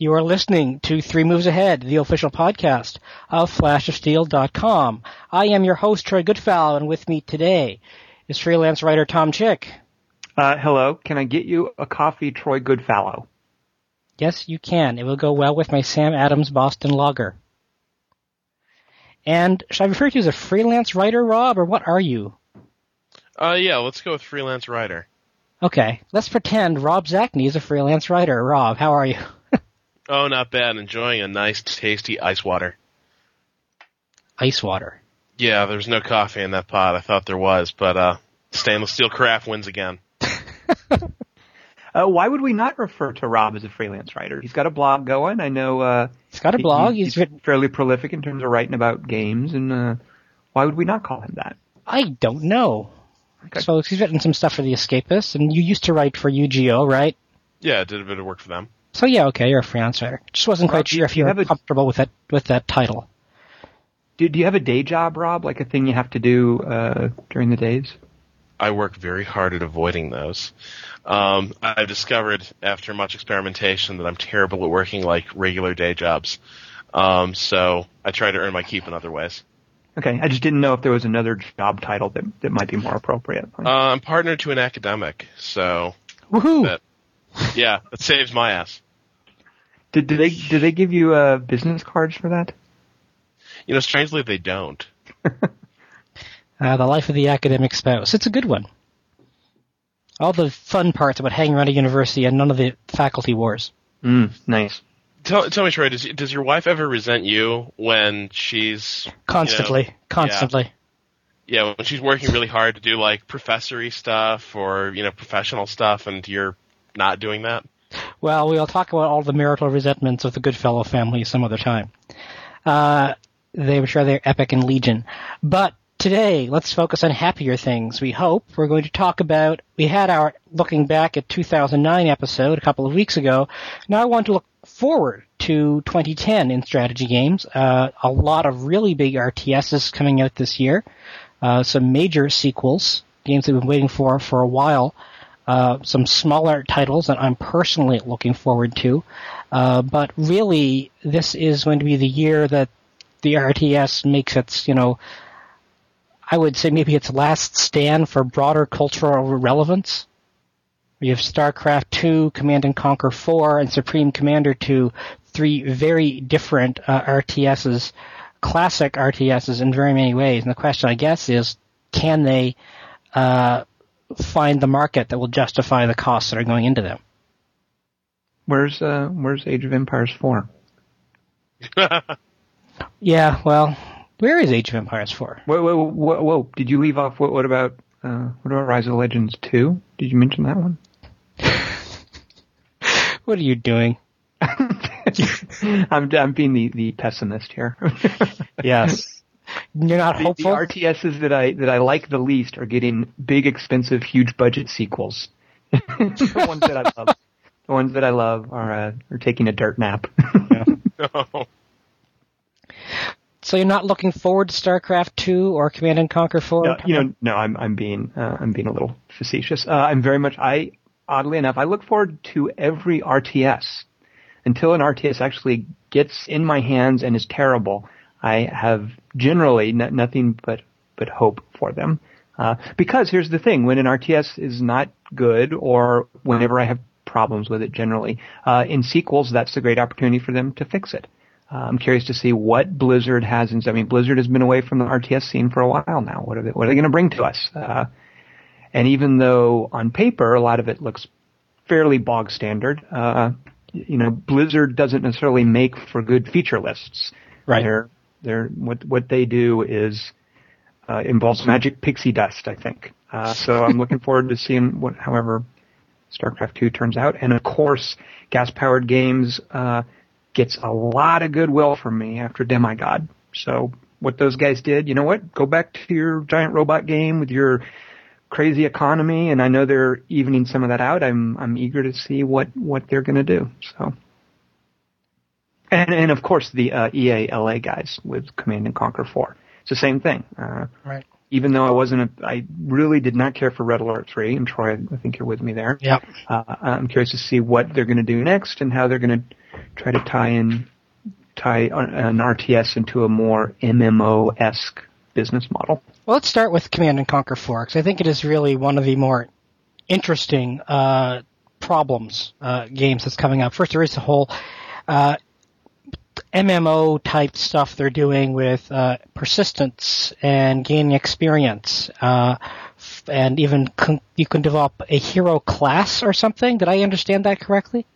You are listening to 3 Moves Ahead, the official podcast of FlashofSteel.com. I am your host, Troy Goodfellow, and with me today is freelance writer Tom Chick. Hello. Can I get you a coffee, Troy Goodfellow? Yes, you can. It will go well with my Sam Adams Boston Lager. And should I refer to you as a freelance writer, Rob, or what are you? Yeah, let's go with freelance writer. Okay. Let's pretend Rob Zachney is a freelance writer. Rob, how are you? Oh, not bad. Enjoying a nice, tasty ice water. Ice water? Yeah, there's no coffee in that pot. I thought there was, but stainless steel craft wins again. Why would we not refer to Rob as a freelance writer? He's got a blog going. I know he's got a blog. He's fairly prolific in terms of writing about games, and why would we not call him that? I don't know. Okay. So he's written some stuff for the Escapist, and you used to write for UGO, right? Yeah, I did a bit of work for them. So yeah, okay, you're a freelance writer. Just wasn't quite sure if you were comfortable with that title. Do you have a day job, Rob? Like a thing you have to do during the days? I work very hard at avoiding those. I've discovered after much experimentation that I'm terrible at working like regular day jobs. So I try to earn my keep in other ways. Okay, I just didn't know if there was another job title that might be more appropriate. I'm partnered to an academic, so woohoo! Yeah, that saves my ass. Do they give you business cards for that? You know, strangely, they don't. The life of the academic spouse. It's a good one. All the fun parts about hanging around a university and none of the faculty wars. Nice. Tell me, Troy, does your wife ever resent you when she's... Constantly. Yeah, when she's working really hard to do, like, professory stuff or, you know, professional stuff, and you're not doing that? Well, we'll talk about all the marital resentments of the Goodfellow family some other time. They were sure they're epic and legion. But today, let's focus on happier things. We hope we're going to talk about... We had our Looking Back at 2009 episode a couple of weeks ago. Now I want to look forward to 2010 in strategy games. A lot of really big RTSs coming out this year. Some major sequels, games that we've been waiting for a while. Some smaller titles that I'm personally looking forward to. But really, this is going to be the year that the RTS makes its, you know, I would say maybe its last stand for broader cultural relevance. We have StarCraft 2, Command and Conquer 4, and Supreme Commander 2, three very different RTSs, classic RTSs in very many ways. And the question, I guess, is can they... find the market that will justify the costs that are going into them. Where's Age of Empires 4? Yeah, well, where is Age of Empires 4? Whoa! Did you leave off? What about Rise of Legends 2? Did you mention that one? What are you doing? I'm being the pessimist here. Yes. You're not hopeful? The RTSs that I like the least are getting big, expensive, huge budget sequels. The ones that I love. The ones that I love are taking a dirt nap. Yeah. No. So you're not looking forward to StarCraft 2 or Command and Conquer 4? No, I'm being a little facetious. Oddly enough, I look forward to every RTS until an RTS actually gets in my hands and is terrible. I have generally nothing but hope for them. Because here's the thing, when an RTS is not good or whenever I have problems with it generally, in sequels, that's a great opportunity for them to fix it. I'm curious to see what Blizzard has. I mean, Blizzard has been away from the RTS scene for a while now. What are they going to bring to us? And even though on paper, a lot of it looks fairly bog standard, Blizzard doesn't necessarily make for good feature lists. Right. What they do is involves magic pixie dust, I think. So I'm looking forward to seeing however StarCraft II turns out. And of course, Gas Powered Games gets a lot of goodwill from me after Demigod. So what those guys did, you know what? Go back to your giant robot game with your crazy economy, and I know they're evening some of that out. I'm eager to see what they're going to do. So. And of course, the EA LA guys with Command and Conquer 4. It's the same thing. Right. Even though I really did not care for Red Alert 3, and Troy, I think you're with me there. Yeah. I'm curious to see what they're going to do next and how they're going to try to tie an RTS into a more MMO-esque business model? Well, let's start with Command and Conquer 4, because I think it is really one of the more interesting games that's coming up. First, there is a whole MMO-type stuff they're doing with persistence and gaining experience, and even you can develop a hero class or something. Did I understand that correctly?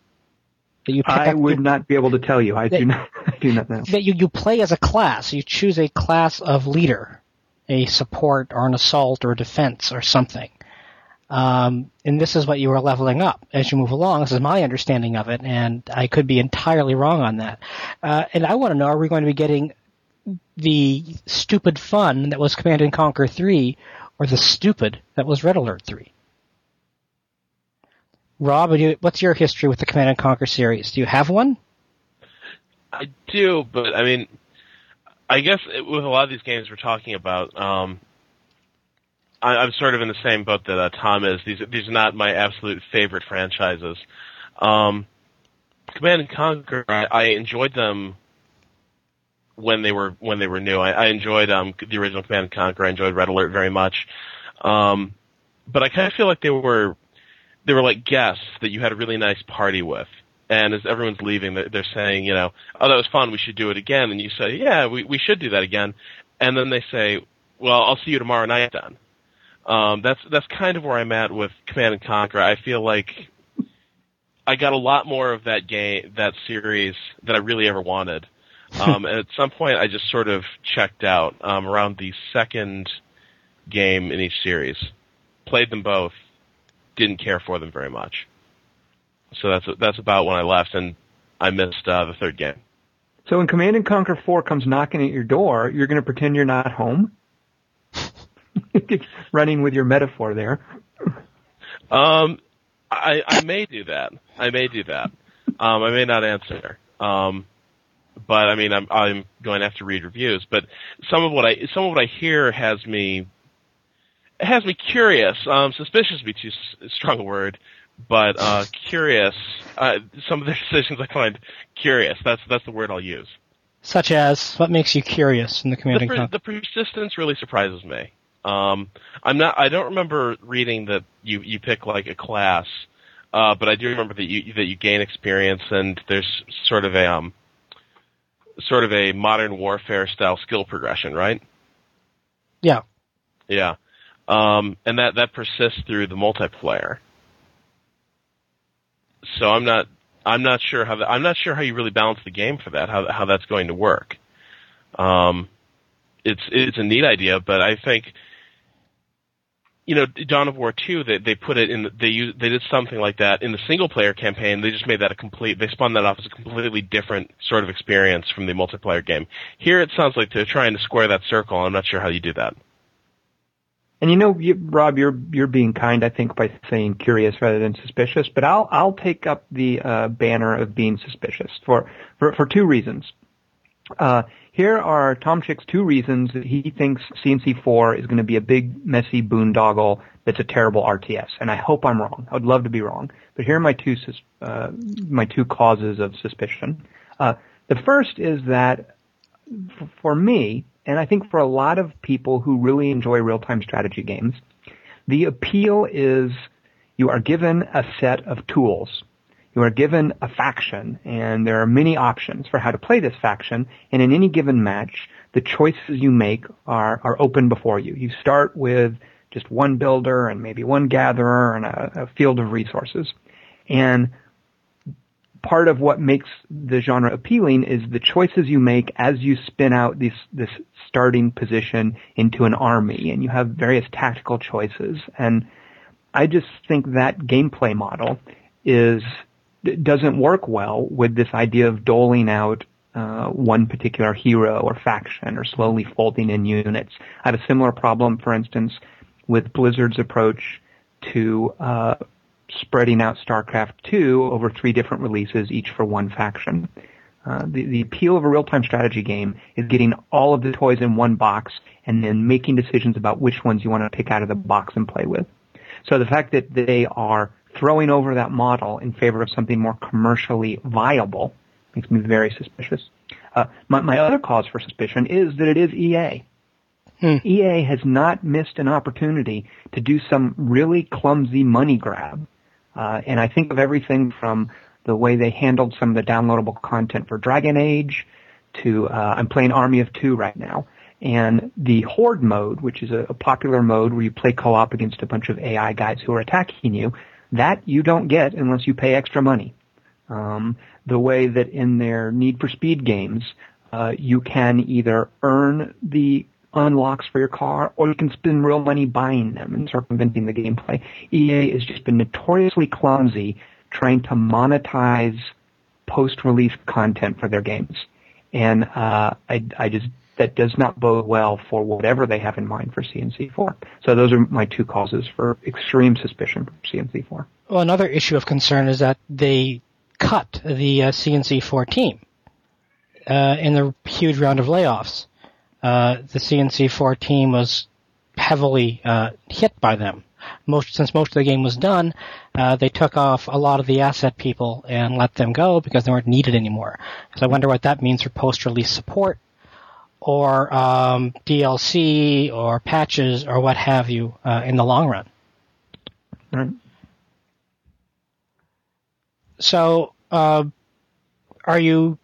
I would not be able to tell you. I do not know. That you play as a class. You choose a class of leader, a support or an assault or defense or something. And this is what you are leveling up as you move along. This is my understanding of it, and I could be entirely wrong on that. And I want to know, are we going to be getting the stupid fun that was Command and Conquer 3 or the stupid that was Red Alert 3? Rob, what's your history with the Command and Conquer series? Do you have one? I do, but I mean, I guess with a lot of these games we're talking about, I'm sort of in the same boat that Tom is. These are not my absolute favorite franchises. Command and Conquer, I enjoyed them when they were new. I enjoyed the original Command and Conquer. I enjoyed Red Alert very much, but I kind of feel like they were like guests that you had a really nice party with. And as everyone's leaving, they're saying, you know, oh, that was fun. We should do it again. And you say, yeah, we should do that again. And then they say, well, I'll see you tomorrow night then. That's kind of where I'm at with Command and Conquer. I feel like I got a lot more of that game, that series, that I really ever wanted. And at some point, I just sort of checked out around the second game in each series. Played them both. Didn't care for them very much. So that's about when I left, and I missed the third game. So when Command and Conquer 4 comes knocking at your door, you're going to pretend you're not home? Running with your metaphor there. I may do that. I may not answer. But I mean, I'm going to have to read reviews. But some of what I hear has me curious. Suspicious would be too strong a word. But curious, some of their decisions I find curious. That's the word I'll use. Such as, what makes you curious in the Command and Conquer? The persistence really surprises me. I don't remember reading that you pick like a class, but I do remember that you gain experience, and there's sort of a modern warfare style skill progression, right? Yeah. Yeah, and that persists through the multiplayer. So I'm not sure how you really balance the game for that, how that's going to work. It's a neat idea, but I think, you know, Dawn of War 2, they put it in, they did something like that in the single player campaign. They just made that they spun that off as a completely different sort of experience from the multiplayer game. Here it sounds like they're trying to square that circle. I'm not sure how you do that. And you know, Rob, you're being kind, I think, by saying curious rather than suspicious. But I'll take up the banner of being suspicious for two reasons. Here are Tom Chick's two reasons that he thinks C&C4 is going to be a big messy boondoggle that's a terrible RTS. And I hope I'm wrong. I would love to be wrong. But here are my two causes of suspicion. The first is that for me, and I think for a lot of people who really enjoy real-time strategy games, the appeal is you are given a set of tools. You are given a faction, and there are many options for how to play this faction, and in any given match, the choices you make are open before you. You start with just one builder and maybe one gatherer and a field of resources. And part of what makes the genre appealing is the choices you make as you spin out this starting position into an army, and you have various tactical choices. And I just think that gameplay model doesn't work well with this idea of doling out one particular hero or faction or slowly folding in units. I have a similar problem, for instance, with Blizzard's approach to spreading out StarCraft 2 over three different releases, each for one faction. The appeal of a real-time strategy game is getting all of the toys in one box and then making decisions about which ones you want to pick out of the box and play with. So the fact that they are throwing over that model in favor of something more commercially viable Makes me very suspicious. My other cause for suspicion is that it is EA. EA has not missed an opportunity to do some really clumsy money grab. And I think of everything from the way they handled some of the downloadable content for Dragon Age to I'm playing Army of Two right now. And the Horde mode, which is a popular mode where you play co-op against a bunch of AI guys who are attacking you, that you don't get unless you pay extra money. The way that in their Need for Speed games, you can either earn the unlocks for your car, or you can spend real money buying them and circumventing the gameplay. EA has just been notoriously clumsy trying to monetize post-release content for their games. And I just that does not bode well for whatever they have in mind for C&C4. So those are my two causes for extreme suspicion for C&C4. Well, another issue of concern is that they cut the C&C4 team in the huge round of layoffs. The C&C4 team was heavily hit by them. Since most of the game was done, they took off a lot of the asset people and let them go because they weren't needed anymore. So I wonder what that means for post-release support or DLC or patches or what have you in the long run. Mm-hmm. So do you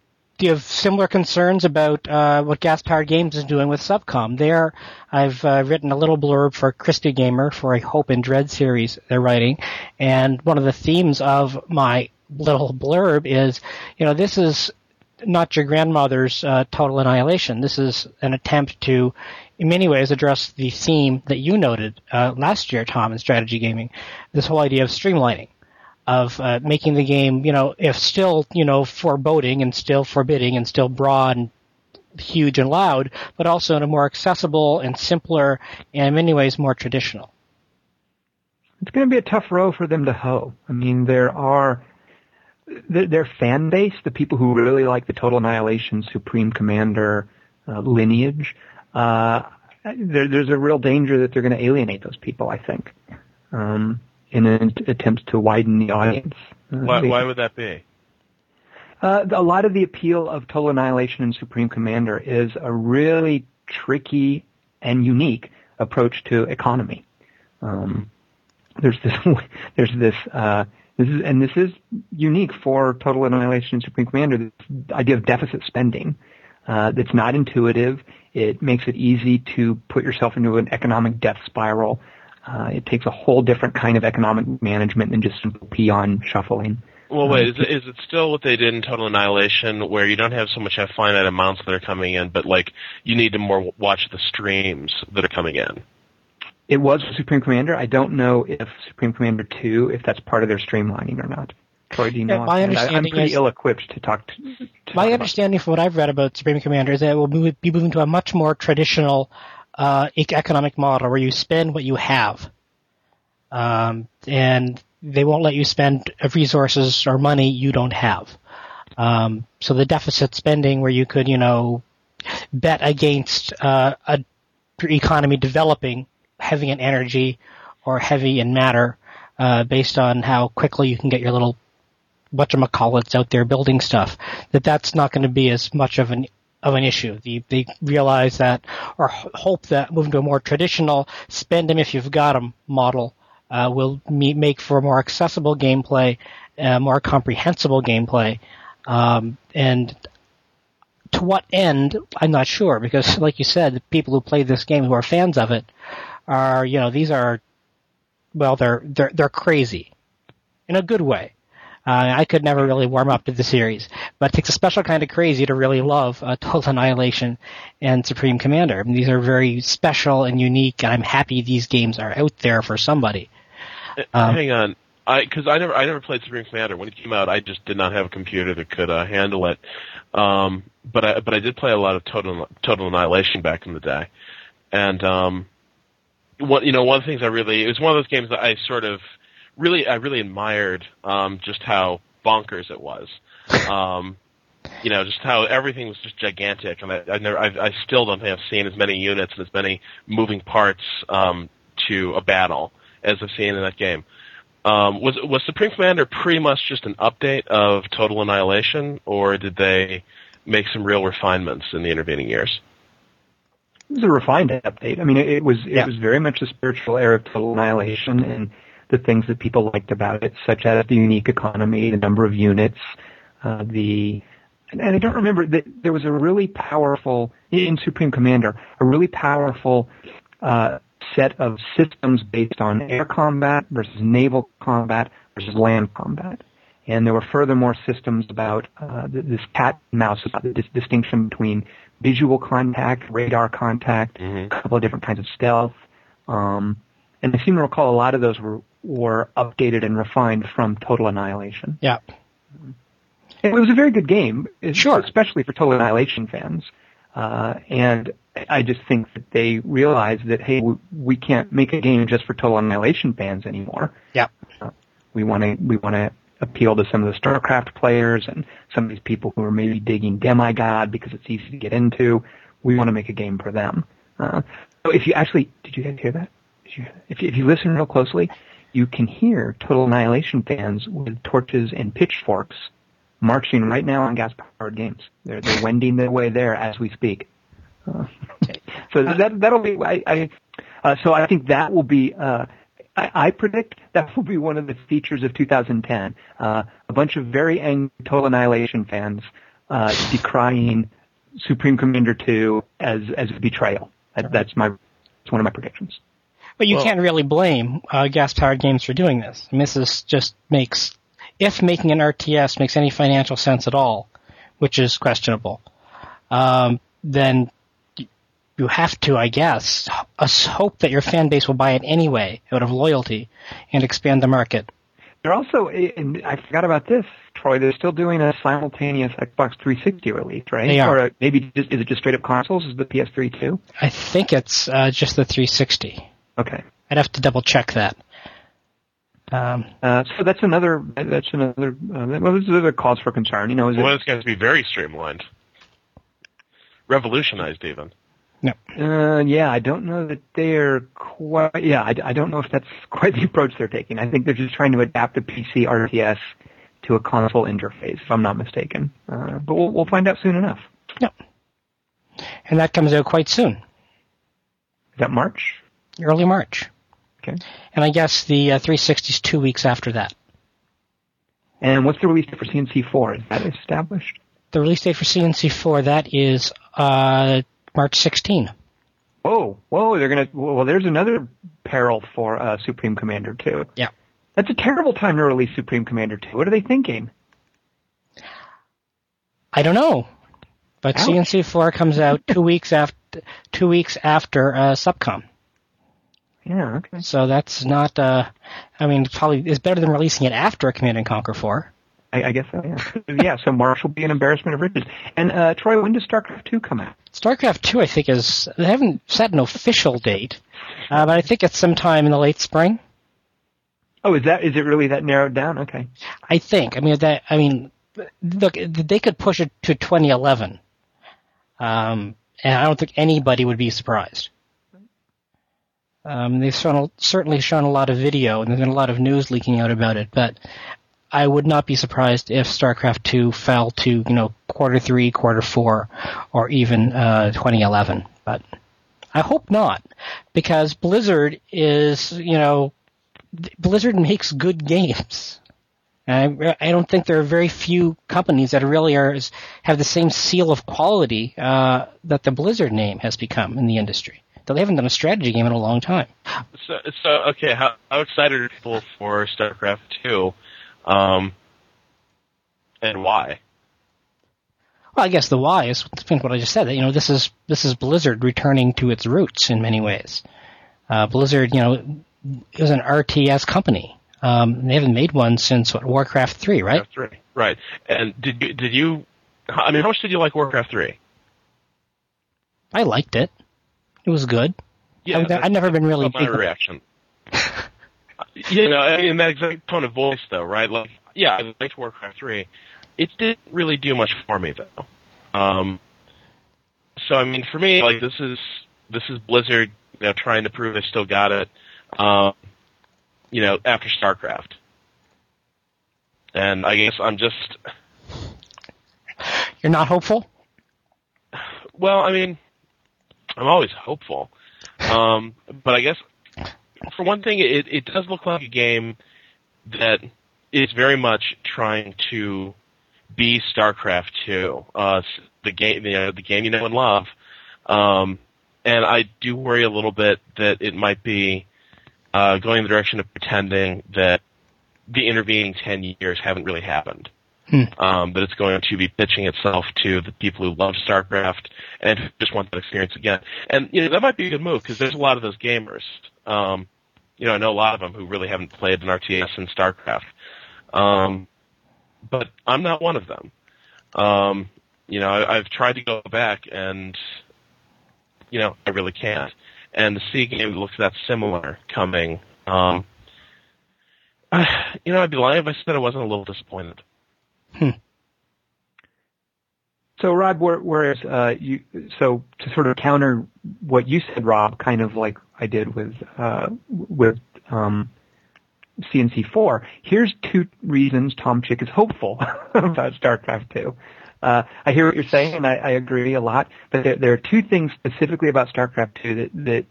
have similar concerns about what Gas Powered Games is doing with Subcom? There, I've written a little blurb for Christy Gamer for a Hope and Dread series they're writing, and one of the themes of my little blurb is, you know, this is not your grandmother's Total Annihilation. This is an attempt to, in many ways, address the theme that you noted last year, Tom, in strategy gaming, this whole idea of streamlining. Of making the game, you know, if still, you know, foreboding and still forbidding and still broad and huge and loud, but also in a more accessible and simpler and in many ways more traditional. It's going to be a tough row for them to hoe. I mean, there are their fan base, the people who really like the Total Annihilation, Supreme Commander lineage. There's a real danger that they're going to alienate those people, I think. In an attempt to widen the audience. Why would that be? A lot of the appeal of Total Annihilation and Supreme Commander is a really tricky and unique approach to economy. This is unique for Total Annihilation and Supreme Commander, this idea of deficit spending that's not intuitive. It makes it easy to put yourself into an economic death spiral. It takes a whole different kind of economic management than just simple peon shuffling. Well, wait, is it still what they did in Total Annihilation where you don't have so much have finite amounts that are coming in, but like you need to more watch the streams that are coming in? It was Supreme Commander. I don't know if Supreme Commander 2, if that's part of their streamlining or not. Troy, do you know? I'm pretty ill-equipped to talk to. My understanding from what I've read about Supreme Commander is that it will be moving to a much more traditional economic model where you spend what you have, and they won't let you spend resources or money you don't have. So the deficit spending, where you could, you know, bet against a economy developing heavy in energy or heavy in matter, based on how quickly you can get your little whatchamacallits out there building stuff. That's not going to be as much of an issue. They realize that or hope that moving to a more traditional spend them if you've got them model will make for more accessible gameplay, more comprehensible gameplay. And to what end, I'm not sure, because like you said, the people who play this game who are fans of it are, you know, these are, well, they're crazy in a good way. I could never really warm up to the series, but it takes a special kind of crazy to really love Total Annihilation and Supreme Commander. I mean, these are very special and unique, and I'm happy these games are out there for somebody. Hang on, because I never played Supreme Commander. When it came out, I just did not have a computer that could handle it. But I did play a lot of Total Annihilation back in the day, and one of the things it was one of those games that I sort of. I really admired just how bonkers it was. Just how everything was just gigantic, and I still don't think I've seen as many units and as many moving parts to a battle as I've seen in that game. Was Supreme Commander pretty much just an update of Total Annihilation, or did they make some real refinements in the intervening years? It was a refined update. I mean, it was very much the spiritual era of Total Annihilation and the things that people liked about it, such as the unique economy, the number of units, and I don't remember that there was a really powerful in Supreme Commander, a really powerful set of systems based on air combat versus naval combat versus land combat. And there were furthermore systems about this cat and mouse, about the distinction between visual contact, radar contact, mm-hmm. a couple of different kinds of stealth. And I seem to recall a lot of those were updated and refined from Total Annihilation. Yeah. It was a very good game, sure, especially for Total Annihilation fans. And I just think that they realized that, hey, we can't make a game just for Total Annihilation fans anymore. Yeah. We want to appeal to some of the StarCraft players and some of these people who are maybe digging Demigod because it's easy to get into. We want to make a game for them. So if you actually, did you guys hear that? If you listen real closely, you can hear Total Annihilation fans with torches and pitchforks marching right now on Gas Powered Games. They're wending their way there as we speak. So that'll be. So I think that will be. I predict that will be one of the features of 2010. A bunch of very angry Total Annihilation fans decrying Supreme Commander 2 as a betrayal. That's one of my predictions. But you can't really blame Gas Powered Games for doing this. And this is just makes. If making an RTS makes any financial sense at all, which is questionable, then you have to, I guess, hope that your fan base will buy it anyway out of loyalty and expand the market. They're also, and I forgot about this, Troy, they're still doing a simultaneous Xbox 360 release, right? They are. Or maybe is it just straight up consoles? Is the PS3 too? I think it's just the 360. Okay. I'd have to double check that. So that's another cause for concern. You know, it's going to be very streamlined, revolutionized even. No. I don't know that they're quite. Yeah, I don't know if that's quite the approach they're taking. I think they're just trying to adapt a PC RTS to a console interface, if I'm not mistaken. But we'll find out soon enough. No. And that comes out quite soon. Is that March? Early March. Okay. And I guess the 360 is 2 weeks after that. And what's the release date for CNC4? Is that established? The release date for CNC4, that is March 16. Whoa! There's another peril for Supreme Commander 2. Yeah. That's a terrible time to release Supreme Commander 2. What are they thinking? I don't know. But ouch. CNC4 comes out 2 weeks after SubCom. Yeah, okay. So that's not, probably it's better than releasing it after Command and Conquer 4. I guess so, yeah. Yeah, so March will be an embarrassment of riches. And, Troy, when does StarCraft 2 come out? StarCraft 2, I think, they haven't set an official date, but I think it's sometime in the late spring. Oh, is it really that narrowed down? Okay. I think. Look, they could push it to 2011, and I don't think anybody would be surprised. They've certainly shown a lot of video, and there's been a lot of news leaking out about it, but I would not be surprised if StarCraft 2 fell to, quarter 3, quarter 4, or even 2011. But I hope not, because Blizzard is, Blizzard makes good games. And I don't think there are very few companies that really have the same seal of quality that the Blizzard name has become in the industry. So they haven't done a strategy game in a long time. So okay, how excited are people for StarCraft 2, and why? Well, I guess the why is what I just said. That this is Blizzard returning to its roots in many ways. Blizzard, is an RTS company. They haven't made one since Warcraft III, right? Warcraft III, right? And did you? I mean, how much did you like Warcraft III? I liked it. It was good. Yeah, I've never been really. My reaction. In that exact tone of voice, though, right? Like, yeah, I liked Warcraft 3. It didn't really do much for me, though. For me, like, this is Blizzard, trying to prove they still got it. you know, after StarCraft. And I guess I'm just... You're not hopeful? Well, I mean, I'm always hopeful. But I guess, for one thing, it does look like a game that is very much trying to be StarCraft 2, the game you know and love. And I do worry a little bit that it might be going in the direction of pretending that the intervening 10 years haven't really happened. That it's going to be pitching itself to the people who love StarCraft and just want that experience again. And, you know, that might be a good move because there's a lot of those gamers. You know, I know a lot of them who really haven't played an RTS in StarCraft. But I'm not one of them. You know, I've tried to go back and, you know, I really can't. And to see a game that looks that similar coming, you know, I'd be lying if I said I wasn't a little disappointed. So, Rod, whereas so to sort of counter what you said, Rob, kind of like I did with CNC4, here's two reasons Tom Chick is hopeful about StarCraft 2. I hear what you're saying, and I agree a lot, but there are two things specifically about StarCraft 2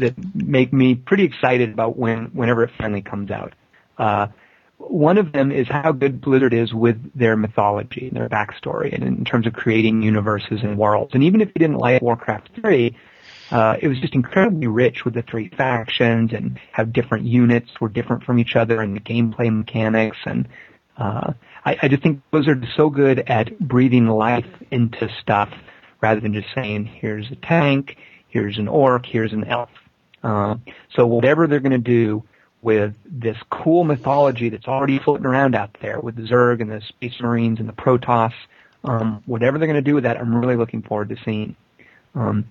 that make me pretty excited about whenever it finally comes out. One of them is how good Blizzard is with their mythology and their backstory, and in terms of creating universes and worlds. And even if you didn't like Warcraft III, it was just incredibly rich with the three factions and how different units were different from each other and the gameplay mechanics. And I just think Blizzard is so good at breathing life into stuff rather than just saying, here's a tank, here's an orc, here's an elf. So whatever they're going to do with this cool mythology that's already floating around out there with the Zerg and the Space Marines and the Protoss. Whatever they're going to do with that, I'm really looking forward to seeing. The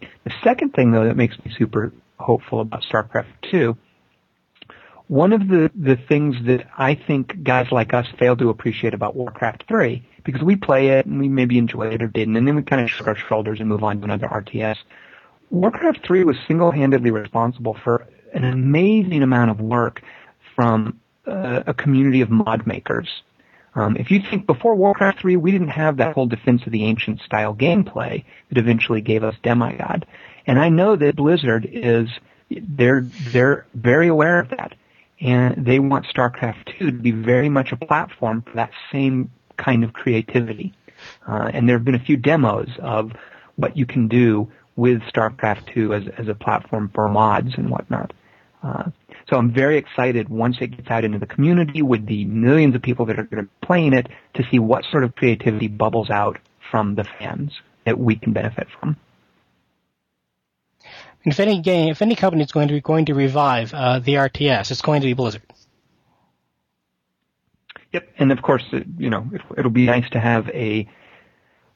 second thing, though, that makes me super hopeful about StarCraft 2, one of the things that I think guys like us fail to appreciate about Warcraft 3, because we play it and we maybe enjoyed it or didn't, and then we kind of shrug our shoulders and move on to another RTS. Warcraft 3 was single-handedly responsible for an amazing amount of work from a community of mod makers. If you think before Warcraft 3, we didn't have that whole Defense of the Ancients style gameplay that eventually gave us Demigod. And I know that Blizzard they're very aware of that. And they want StarCraft 2 to be very much a platform for that same kind of creativity. And there have been a few demos of what you can do with StarCraft 2 as a platform for mods and whatnot. So I'm very excited once it gets out into the community with the millions of people that are going to be playing it to see what sort of creativity bubbles out from the fans that we can benefit from. And if any game, if any company is going to revive the RTS, it's going to be Blizzard. Yep, and of course, you know, it'll be nice to have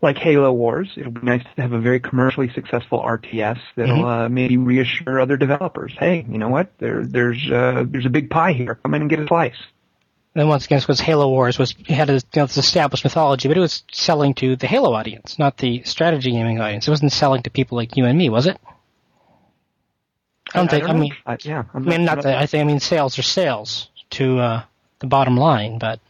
like Halo Wars, it would be nice to have a very commercially successful RTS that'll maybe reassure other developers, hey, you know what, there's a big pie here, come in and get a slice. Then once again, because Halo Wars had this established mythology, but it was selling to the Halo audience, not the strategy gaming audience. It wasn't selling to people like you and me, was it? I mean, sales are sales to the bottom line, but...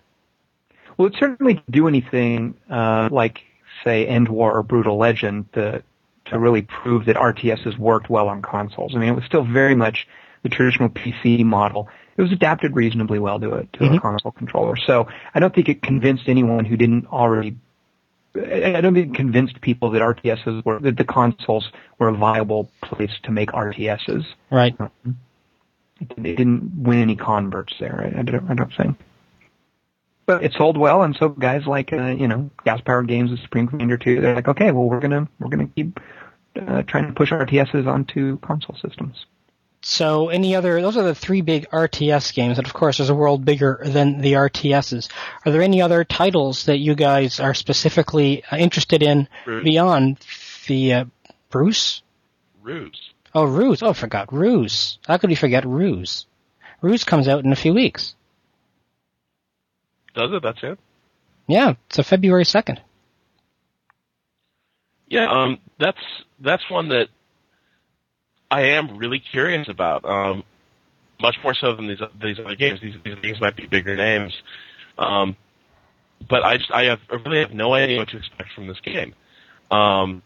Well, it certainly didn't do anything like... say End War or Brutal Legend to really prove that RTSs worked well on consoles. I mean, it was still very much the traditional PC model. It was adapted reasonably well to a console controller. So I don't think it convinced anyone who didn't already. I don't think it convinced people that RTSs were that the consoles were a viable place to make RTSs. Right. It didn't win any converts there. I don't think. But it sold well, and so guys like you know, Gas Powered Games and Supreme Commander 2, they're like, okay, well we're gonna keep trying to push RTSs onto console systems. So those are the three big RTS games, and of course there's a world bigger than the RTSs. Are there any other titles that you guys are specifically interested in beyond the Ruse? Oh, Ruse! Oh, I forgot Ruse. How could we forget Ruse? Ruse comes out in a few weeks. Does it? That's it? Yeah, it's a February 2nd. Yeah, that's one that I am really curious about. much more so than these other games. These games might be bigger names, but I really have no idea what to expect from this game, and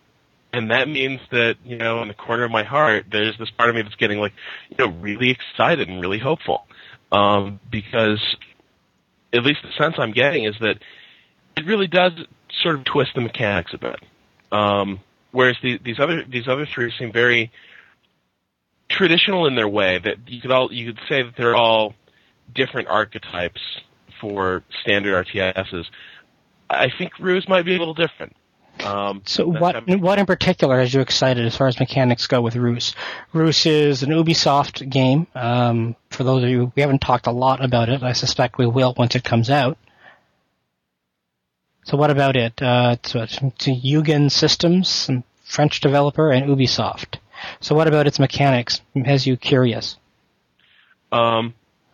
that means that, you know, in the corner of my heart, there's this part of me that's getting, like, you know, really excited and really hopeful, because at least the sense I'm getting is that it really does sort of twist the mechanics a bit, whereas these other three seem very traditional in their way. That you could say that they're all different archetypes for standard RTSs. I think Ruse might be a little different. So what in particular has you excited as far as mechanics go with Ruse? Ruse is an Ubisoft game. For those of you, we haven't talked a lot about it. I suspect we will once it comes out. So what about it? It's Eugen Systems, some French developer, and Ubisoft. So what about its mechanics has you curious? Well,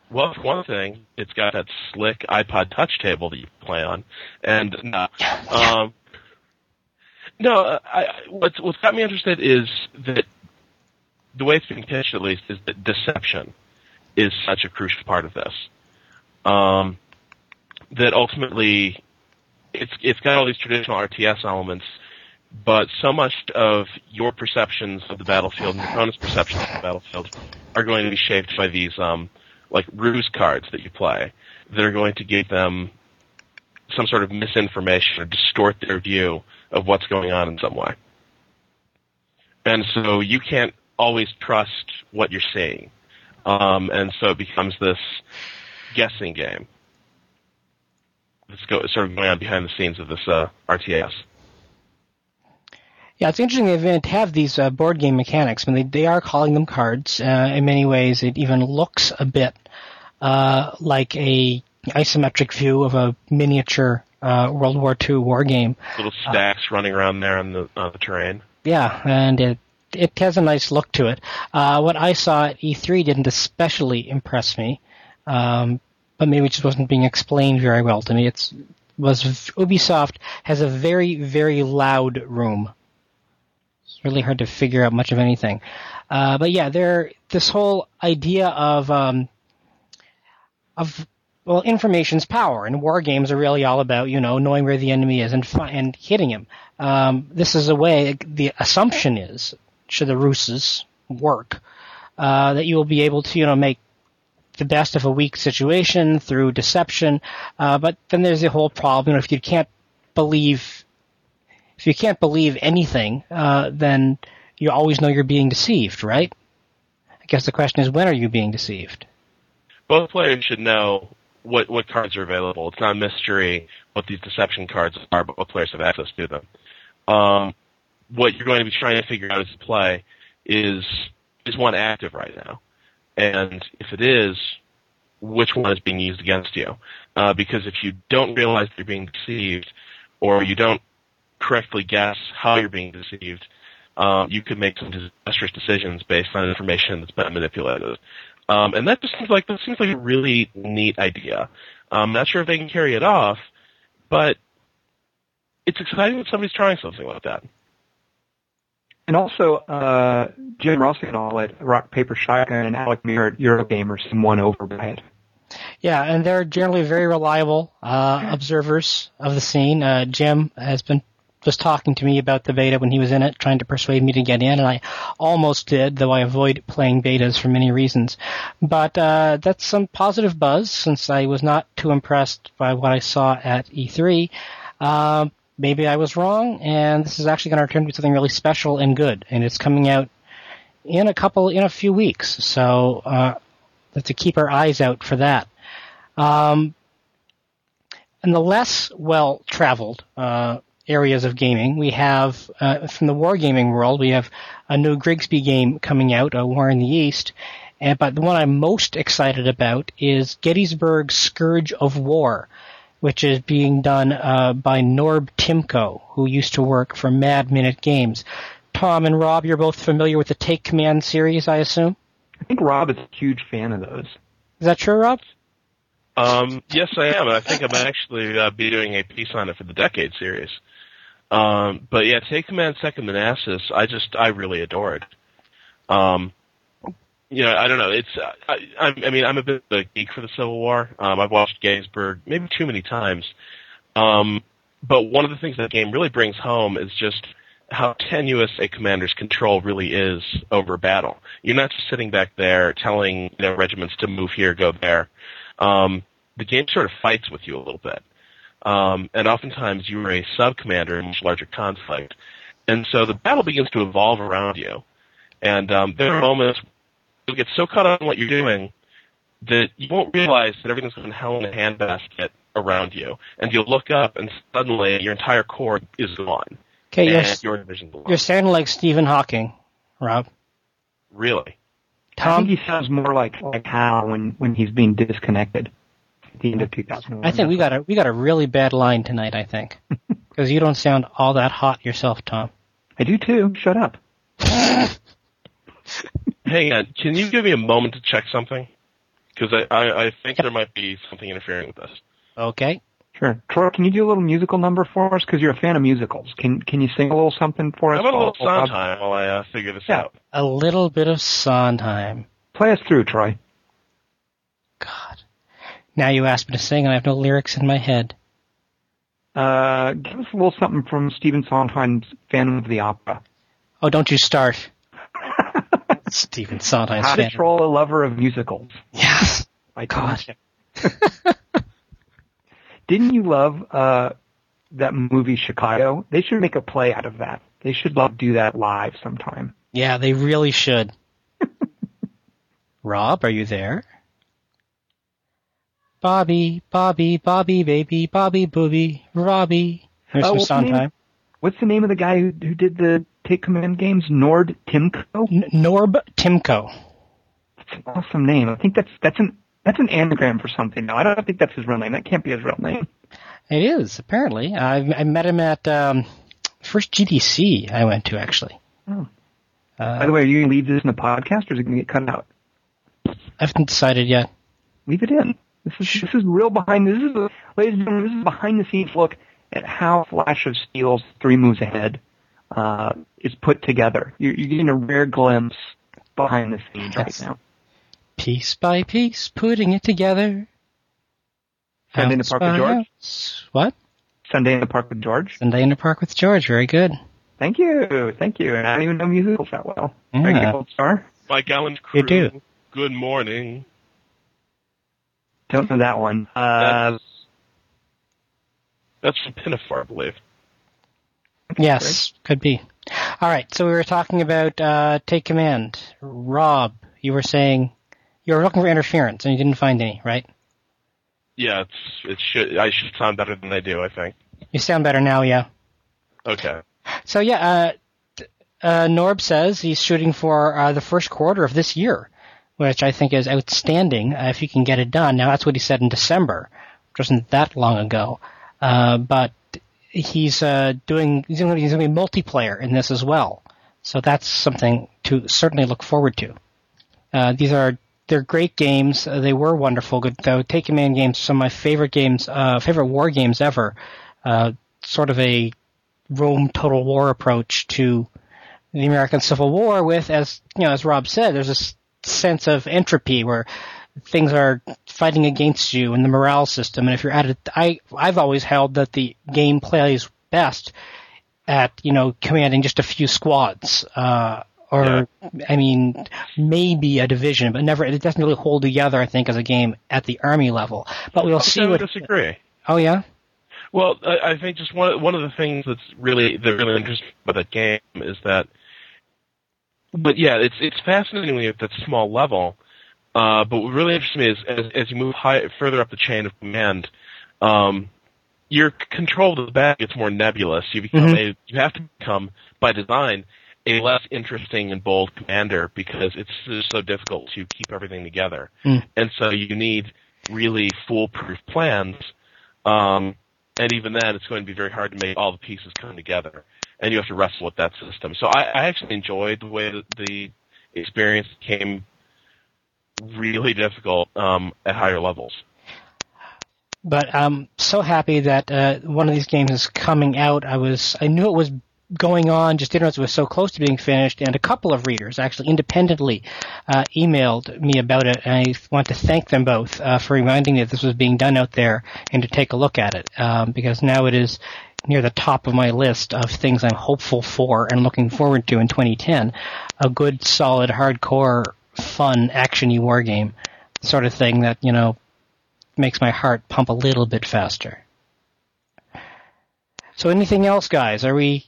for one thing, it's got that slick iPod Touch table that you play on, and what's got me interested is that the way it's being pitched, at least, is that deception is such a crucial part of this. That ultimately, it's got all these traditional RTS elements, but so much of your perceptions of the battlefield and your opponent's perceptions of the battlefield are going to be shaped by these like ruse cards that you play that are going to give them some sort of misinformation or distort their view of what's going on in some way. And so you can't always trust what you're seeing. And so it becomes this guessing game that's sort of going on behind the scenes of this RTS. Yeah, it's interesting they have these board game mechanics. I mean, they are calling them cards. In many ways, it even looks a bit like a isometric view of a miniature World War II war game. Little stacks running around there on the terrain. Yeah, and it has a nice look to it. What I saw at E3 didn't especially impress me, but maybe it just wasn't being explained very well to me. Ubisoft has a very, very loud room. Really hard to figure out much of anything. But yeah, this whole idea of information's power, and war games are really all about, you know, knowing where the enemy is and hitting him. This is a way, the assumption is, should the ruses work, that you will be able to, you know, make the best of a weak situation through deception. But then there's the whole problem, you know, if you can't believe anything, then you always know you're being deceived, right? I guess the question is, when are you being deceived? Both players should know what cards are available. It's not a mystery what these deception cards are, but both players have access to them. What you're going to be trying to figure out as a play is one active right now? And if it is, which one is being used against you? Because if you don't realize that you're being deceived, or you don't correctly guess how you're being deceived, you could make some disastrous decisions based on information that's been manipulated. And that just seems like a really neat idea. I'm not sure if they can carry it off, but it's exciting that somebody's trying something like that. And also, Jim Rossi et al. At Rock Paper Shotgun and Alec Muir at Eurogamer seem won over by it. Yeah, and they're generally very reliable observers of the scene. Jim has been was talking to me about the beta when he was in it, trying to persuade me to get in, and I almost did, though I avoid playing betas for many reasons. But that's some positive buzz, since I was not too impressed by what I saw at E3. Maybe I was wrong, and this is actually going to turn into something really special and good, and it's coming out in a few weeks, so let's keep our eyes out for that. In the less well-traveled areas of gaming, we have, from the wargaming world, we have a new Grigsby game coming out, A War in the East, but the one I'm most excited about is Gettysburg's Scourge of War, which is being done by Norb Timko, who used to work for Mad Minute Games. Tom and Rob, you're both familiar with the Take Command series, I assume? I think Rob is a huge fan of those. Is that true, Rob? Yes, I am. I think I'm actually be doing a piece on it for the Decade series. But yeah, Take Command Second Manassas, I really adored. you know, I don't know. It's I mean, I'm a bit of a geek for the Civil War. I've watched Gettysburg maybe too many times. But one of the things that game really brings home is just how tenuous a commander's control really is over battle. You're not just sitting back there telling, you know, regiments to move here, go there. The game sort of fights with you a little bit. And oftentimes you are a sub-commander in a much larger conflict. And so the battle begins to evolve around you. And there are moments where you'll get so caught up in what you're doing that you won't realize that everything's going to hell in a handbasket around you. And you'll look up and suddenly your entire corps is gone. Okay, you're sounding like Stephen Hawking, Rob. Really? Tom? I think he sounds more like Hal when he's being disconnected at the end of 2001. I think we got a really bad line tonight, I think. Because you don't sound all that hot yourself, Tom. I do too. Shut up. Hang on. Can you give me a moment to check something? Because I think there might be something interfering with this. Okay. Sure. Troy, can you do a little musical number for us? Because you're a fan of musicals. Can you sing a little something for us? How about a little Sondheim while I figure this out? A little bit of Sondheim. Play us through, Troy. God. Now you asked me to sing, and I have no lyrics in my head. Give us a little something from Stephen Sondheim's Phantom of the Opera. Oh, don't you start. Stephen Sondheim's How Phantom. To Troll a Lover of Musicals. Yes. My God. Didn't you love that movie Chicago? They should make a play out of that. They should do that live sometime. Yeah, they really should. Rob, are you there? Bobby, baby, Bobby, booby, Robbie. There's no Sondheim. What's the name of the guy who did the Take Command games? Norb Timko? Norb Timko. That's an awesome name. I think that's an anagram for something. No, I don't think that's his real name. That can't be his real name. It is, apparently. I met him at first GDC I went to, actually. Oh. By the way, are you going to leave this in the podcast, or is it going to get cut out? I haven't decided yet. Leave it in. This is real behind. This is, ladies and gentlemen, this is behind the scenes look at how Flash of Steel's 3 Moves Ahead is put together. You're getting a rare glimpse behind the scenes right now. Piece by piece, putting it together. Sunday in the Park with George? What? Sunday in the Park with George? Sunday in the Park with George. Very good. Thank you. Thank you. And I don't even know musicals that well. Yeah. Very good, old star. My gallant crew. You do. Good morning. Don't know that one. That's from Pinafore, I believe. Yes, could be. All right, so we were talking about Take Command. Rob, you were saying... you were looking for interference, and you didn't find any, right? Yeah, I should sound better than I do, I think. You sound better now, yeah. Okay. So, yeah, Norb says he's shooting for the first quarter of this year, which I think is outstanding if he can get it done. Now, that's what he said in December, which wasn't that long ago. But he's going to be multiplayer in this as well. So that's something to certainly look forward to. They're great games. They were wonderful. Good, though. Take Command games, some of my favorite war games ever. Sort of a Rome Total War approach to the American Civil War with, as you know, as Rob said, there's a sense of entropy where things are fighting against you and the morale system. And if you're at it, I've always held that the game plays best at, you know, commanding just a few squads. Or, yeah. I mean, maybe a division, but never. It doesn't really hold together, I think, as a game at the army level. But we'll see. I disagree. Oh, yeah? Well, I think just one of the things that's really interesting about that game is that... But, yeah, it's fascinating when you're at that small level. But what really interests me is as you move further up the chain of command, your control of the battle gets more nebulous. You become you have to become, by design... a less interesting and bold commander because it's just so difficult to keep everything together. Mm. And so you need really foolproof plans. And even then, it's going to be very hard to make all the pieces come together. And you have to wrestle with that system. So I actually enjoyed the way that the experience became really difficult at higher levels. But I'm so happy that one of these games is coming out. I knew it was going on just Internet was so close to being finished, and a couple of readers actually independently emailed me about it, and I want to thank them both for reminding me that this was being done out there and to take a look at it, because now it is near the top of my list of things I'm hopeful for and looking forward to in 2010. A good, solid, hardcore, fun, action-y war game sort of thing that, you know, makes my heart pump a little bit faster. So anything else, guys? Are we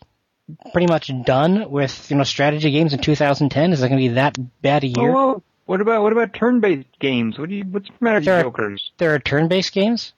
pretty much done with, you know, strategy games in 2010? Is it going to be that bad a year? Oh, what about turn-based games? What's the matter with jokers? There are turn-based games?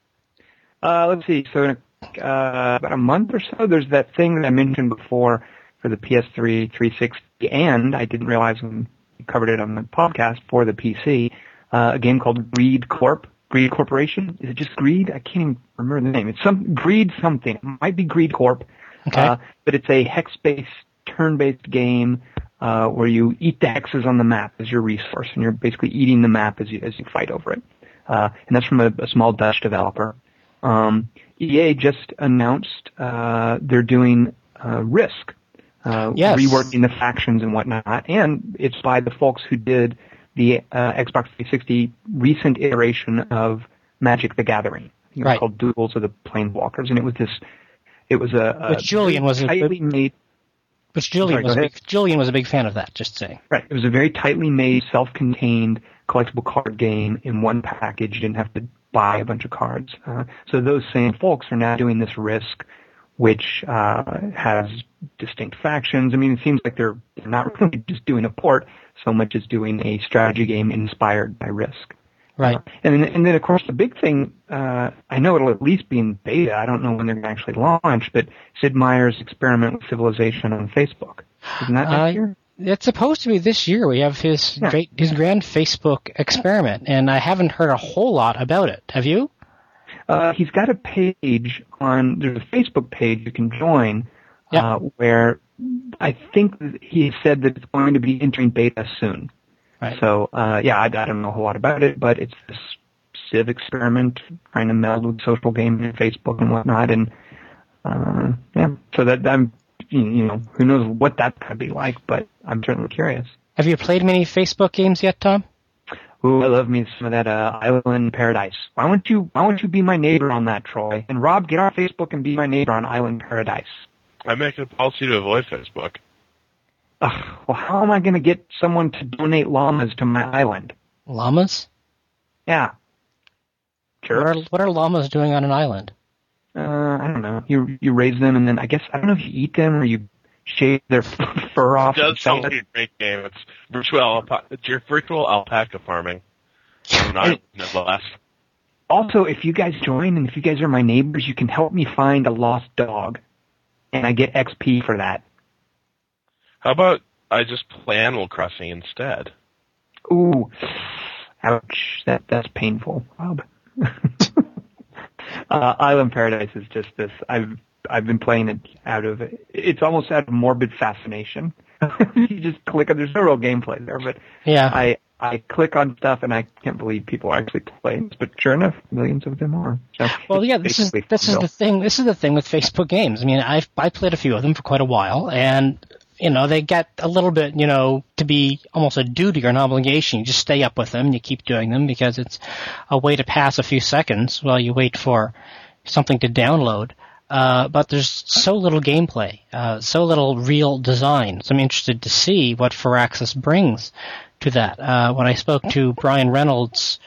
Let's see. So in about a month or so, there's that thing that I mentioned before for the PS3, 360, and I didn't realize when we covered it on the podcast for the PC, a game called Greed Corp. Greed Corporation? Is it just Greed? I can't even remember the name. It's some Greed something. It might be Greed Corp. Okay. But it's a hex-based, turn-based game where you eat the hexes on the map as your resource, and you're basically eating the map as you fight over it. And that's from a small Dutch developer. EA just announced they're doing Risk, reworking the factions and whatnot, and it's by the folks who did the Xbox 360 recent iteration of Magic the Gathering. It was called Duels of the Planeswalkers, and it was which Julian was tightly made. Which Julian was a big fan of that, just saying. Right. It was a very tightly made, self-contained collectible card game in one package. You didn't have to buy a bunch of cards. So those same folks are now doing this Risk, which has distinct factions. I mean, it seems like they're not really just doing a port so much as doing a strategy game inspired by Risk. Right. And then, of course, the big thing, I know it'll at least be in beta. I don't know when they're going to actually launch, but Sid Meier's experiment with Civilization on Facebook. Isn't that next year? It's supposed to be this year. We have his grand Facebook experiment, and I haven't heard a whole lot about it. Have you? He's got a page there's a Facebook page you can join, where I think he said that it's going to be entering beta soon. Right. So, I don't know a whole lot about it, but it's this Civ experiment trying to meld with social gaming and Facebook and whatnot. And, so that I'm, you know, who knows what that's going to be like, but I'm certainly curious. Have you played many Facebook games yet, Tom? Ooh, I love me some of that Island Paradise. Why won't you be my neighbor on that, Troy? And Rob, get on Facebook and be my neighbor on Island Paradise. I'm making a policy to avoid Facebook. Ugh, well, how am I going to get someone to donate llamas to my island? Llamas? Yeah. Sure. What are llamas doing on an island? I don't know. You raise them, and then I guess I don't know if you eat them or you shave their fur off. It does sound like a great game. It's virtual alpaca farming. Nevertheless. Also, if you guys join and if you guys are my neighbors, you can help me find a lost dog, and I get XP for that. How about I just play Animal Crossing instead? Ooh, ouch! That's painful, Rob. Island Paradise is just this. I've been playing it out of it's almost out of morbid fascination. You just click on. There's no real gameplay there, but yeah, I click on stuff and I can't believe people are actually playing. But sure enough, millions of them are. So well, yeah, this is the thing. This is the thing with Facebook games. I mean, I played a few of them for quite a while, and you know, they get a little bit, you know, to be almost a duty or an obligation. You just stay up with them and you keep doing them because it's a way to pass a few seconds while you wait for something to download. But there's so little gameplay, so little real design. So I'm interested to see what Firaxis brings to that. When I spoke to Brian Reynolds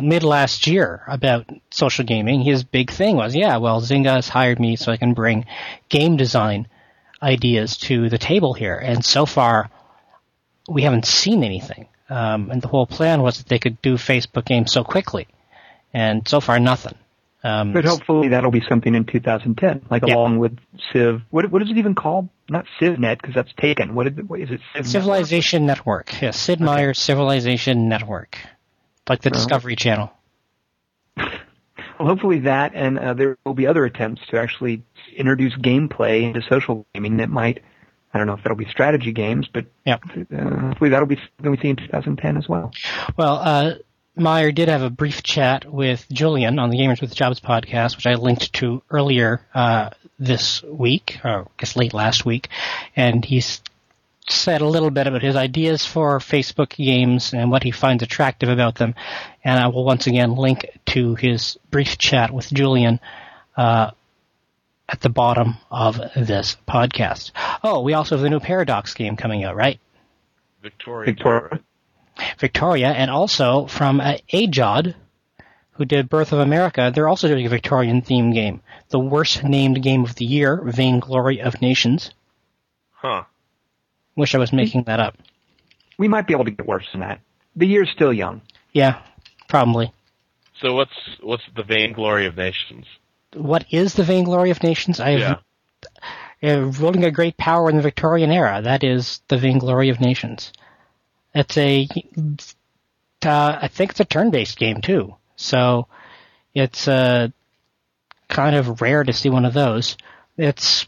mid last year about social gaming, his big thing was, Zynga has hired me so I can bring game design ideas to the table here. And so far, we haven't seen anything. And the whole plan was that they could do Facebook games so quickly. And so far, nothing. But hopefully that'll be something in 2010, along with Civ. What is it even called? Not CivNet, because that's taken. What is it? Civ Civilization Network. Yes, yeah, Sid Meier's Civilization Network. Like the Discovery Channel. Well, hopefully that, and there will be other attempts to actually introduce gameplay into social gaming that might, I don't know if that'll be strategy games, but hopefully that'll be something we see in 2010 as well. Well, Meyer did have a brief chat with Julian on the Gamers with Jobs podcast, which I linked to earlier this week, or I guess late last week, and he's said a little bit about his ideas for Facebook games and what he finds attractive about them. And I will once again link to his brief chat with Julian at the bottom of this podcast. Oh, we also have the new Paradox game coming out, right? Victoria, and also from Ajod, who did Birth of America, they're also doing a Victorian-themed game. The worst-named game of the year, Vainglory of Nations. Huh. Wish I was making that up. We might be able to get worse than that. The year's still young. Yeah, probably. So what's the Vainglory of Nations? What is the Vainglory of Nations? Ruling a great power in the Victorian era. That is the Vainglory of Nations. It's I think it's a turn-based game too. So it's kind of rare to see one of those. It's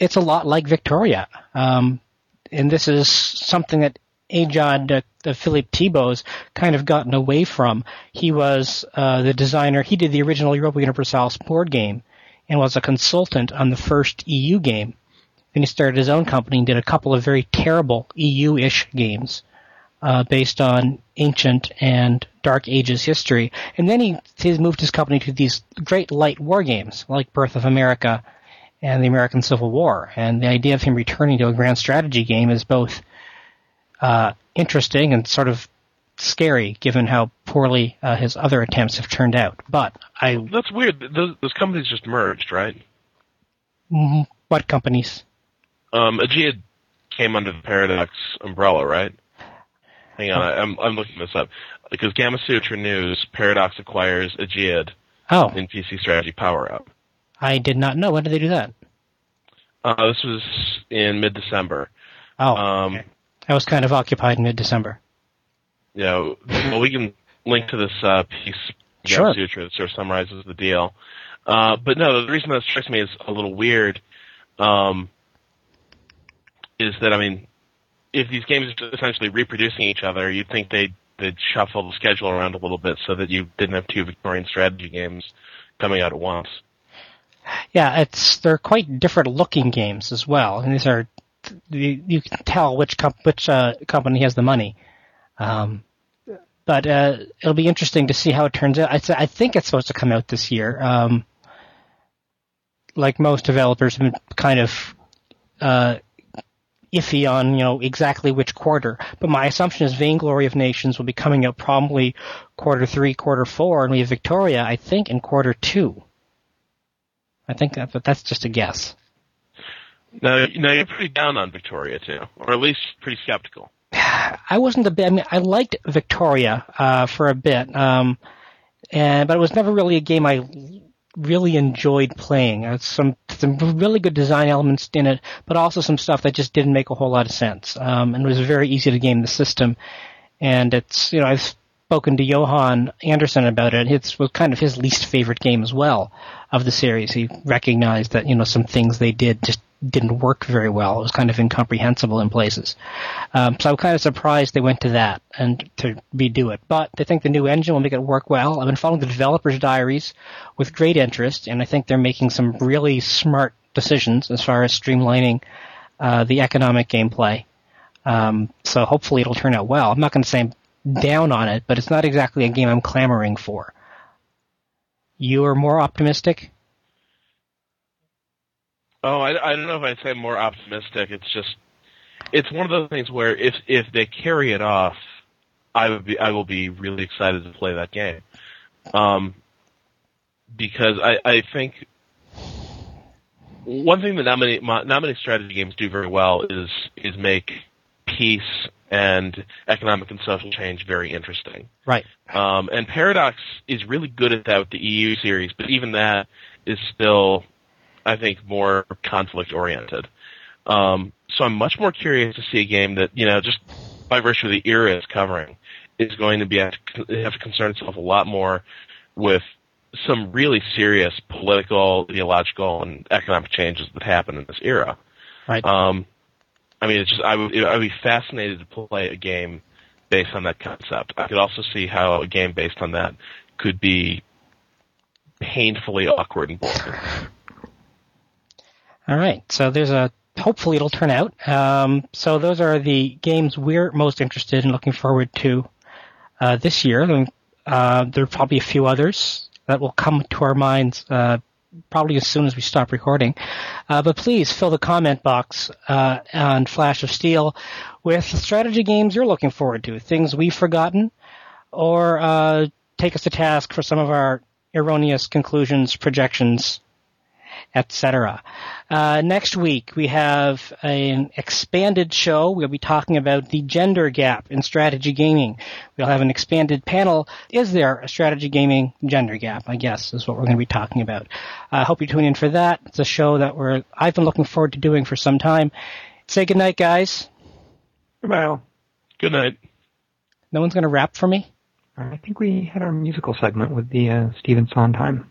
a lot like Victoria. And this is something that Ajod, Philippe Thibault's kind of gotten away from. He was the designer. He did the original Europa Universalis board game and was a consultant on the first EU game. Then he started his own company and did a couple of very terrible EU-ish games based on ancient and Dark Ages history. And then he moved his company to these great light war games like Birth of America and the American Civil War. And the idea of him returning to a grand strategy game is both interesting and sort of scary, given how poorly his other attempts have turned out. But that's weird. Those companies just merged, right? What companies? Ajod came under the Paradox umbrella, right? Hang on, I'm looking this up because Gamma Sutra News, Paradox acquires Ajod in PC Strategy Power Up. I did not know. When did they do that? This was in mid-December. Oh, okay. I was kind of occupied in mid-December. Yeah, well, we can link to this piece, Gamma Sutra, that sort of summarizes the deal. But no, the reason that strikes me as a little weird is that, I mean, if these games are essentially reproducing each other, you'd think they'd shuffle the schedule around a little bit so that you didn't have two Victorian strategy games coming out at once. Yeah, they're quite different looking games as well, and these are you can tell which company has the money. But it'll be interesting to see how it turns out. I think it's supposed to come out this year. Like most developers have been kind of iffy on exactly which quarter. But my assumption is Vainglory of Nations will be coming out probably quarter 3, quarter 4, and we have Victoria, I think, in quarter 2. I think that, but that's just a guess. No, you're pretty down on Victoria too, or at least pretty skeptical. I wasn't a bit. I mean, I liked Victoria for a bit, but it was never really a game I really enjoyed playing. Some really good design elements in it, but also some stuff that just didn't make a whole lot of sense. And it was very easy to game the system, and it's I've spoken to Johan Anderson about it. It was kind of his least favorite game as well of the series. He recognized that some things they did just didn't work very well. It was kind of incomprehensible in places. So I'm kind of surprised they went to that and to redo it. But they think the new engine will make it work well. I've been following the developers' diaries with great interest, and I think they're making some really smart decisions as far as streamlining the economic gameplay. So hopefully it'll turn out well. I'm not going to say down on it, but it's not exactly a game I'm clamoring for. You are more optimistic? Oh, I don't know if I'd say more optimistic. It's just, it's one of those things where if they carry it off, I will be really excited to play that game. Because I think one thing that not many strategy games do very well is make peace and economic and social change very interesting. Right. And Paradox is really good at that with the EU series, but even that is still, I think, more conflict-oriented. So I'm much more curious to see a game that, just by virtue of the era it's covering, is going to have to concern itself a lot more with some really serious political, ideological, and economic changes that happen in this era. Right. I mean, I'd be fascinated to play a game based on that concept. I could also see how a game based on that could be painfully awkward and boring. All right, so there's a hopefully it'll turn out. So those are the games we're most interested in looking forward to this year. There are probably a few others that will come to our minds probably as soon as we stop recording. But please fill the comment box on Flash of Steel with strategy games you're looking forward to, things we've forgotten, or take us to task for some of our erroneous conclusions, projections, etc. Next week, we have an expanded show. We'll be talking about the gender gap in strategy gaming. We'll have an expanded panel. Is there a strategy gaming gender gap, I guess, is what we're going to be talking about. I hope you tune in for that. It's a show that I've been looking forward to doing for some time. Say goodnight, guys. Goodbye, all. Good night. No one's going to rap for me? I think we had our musical segment with the Stephen Sondheim.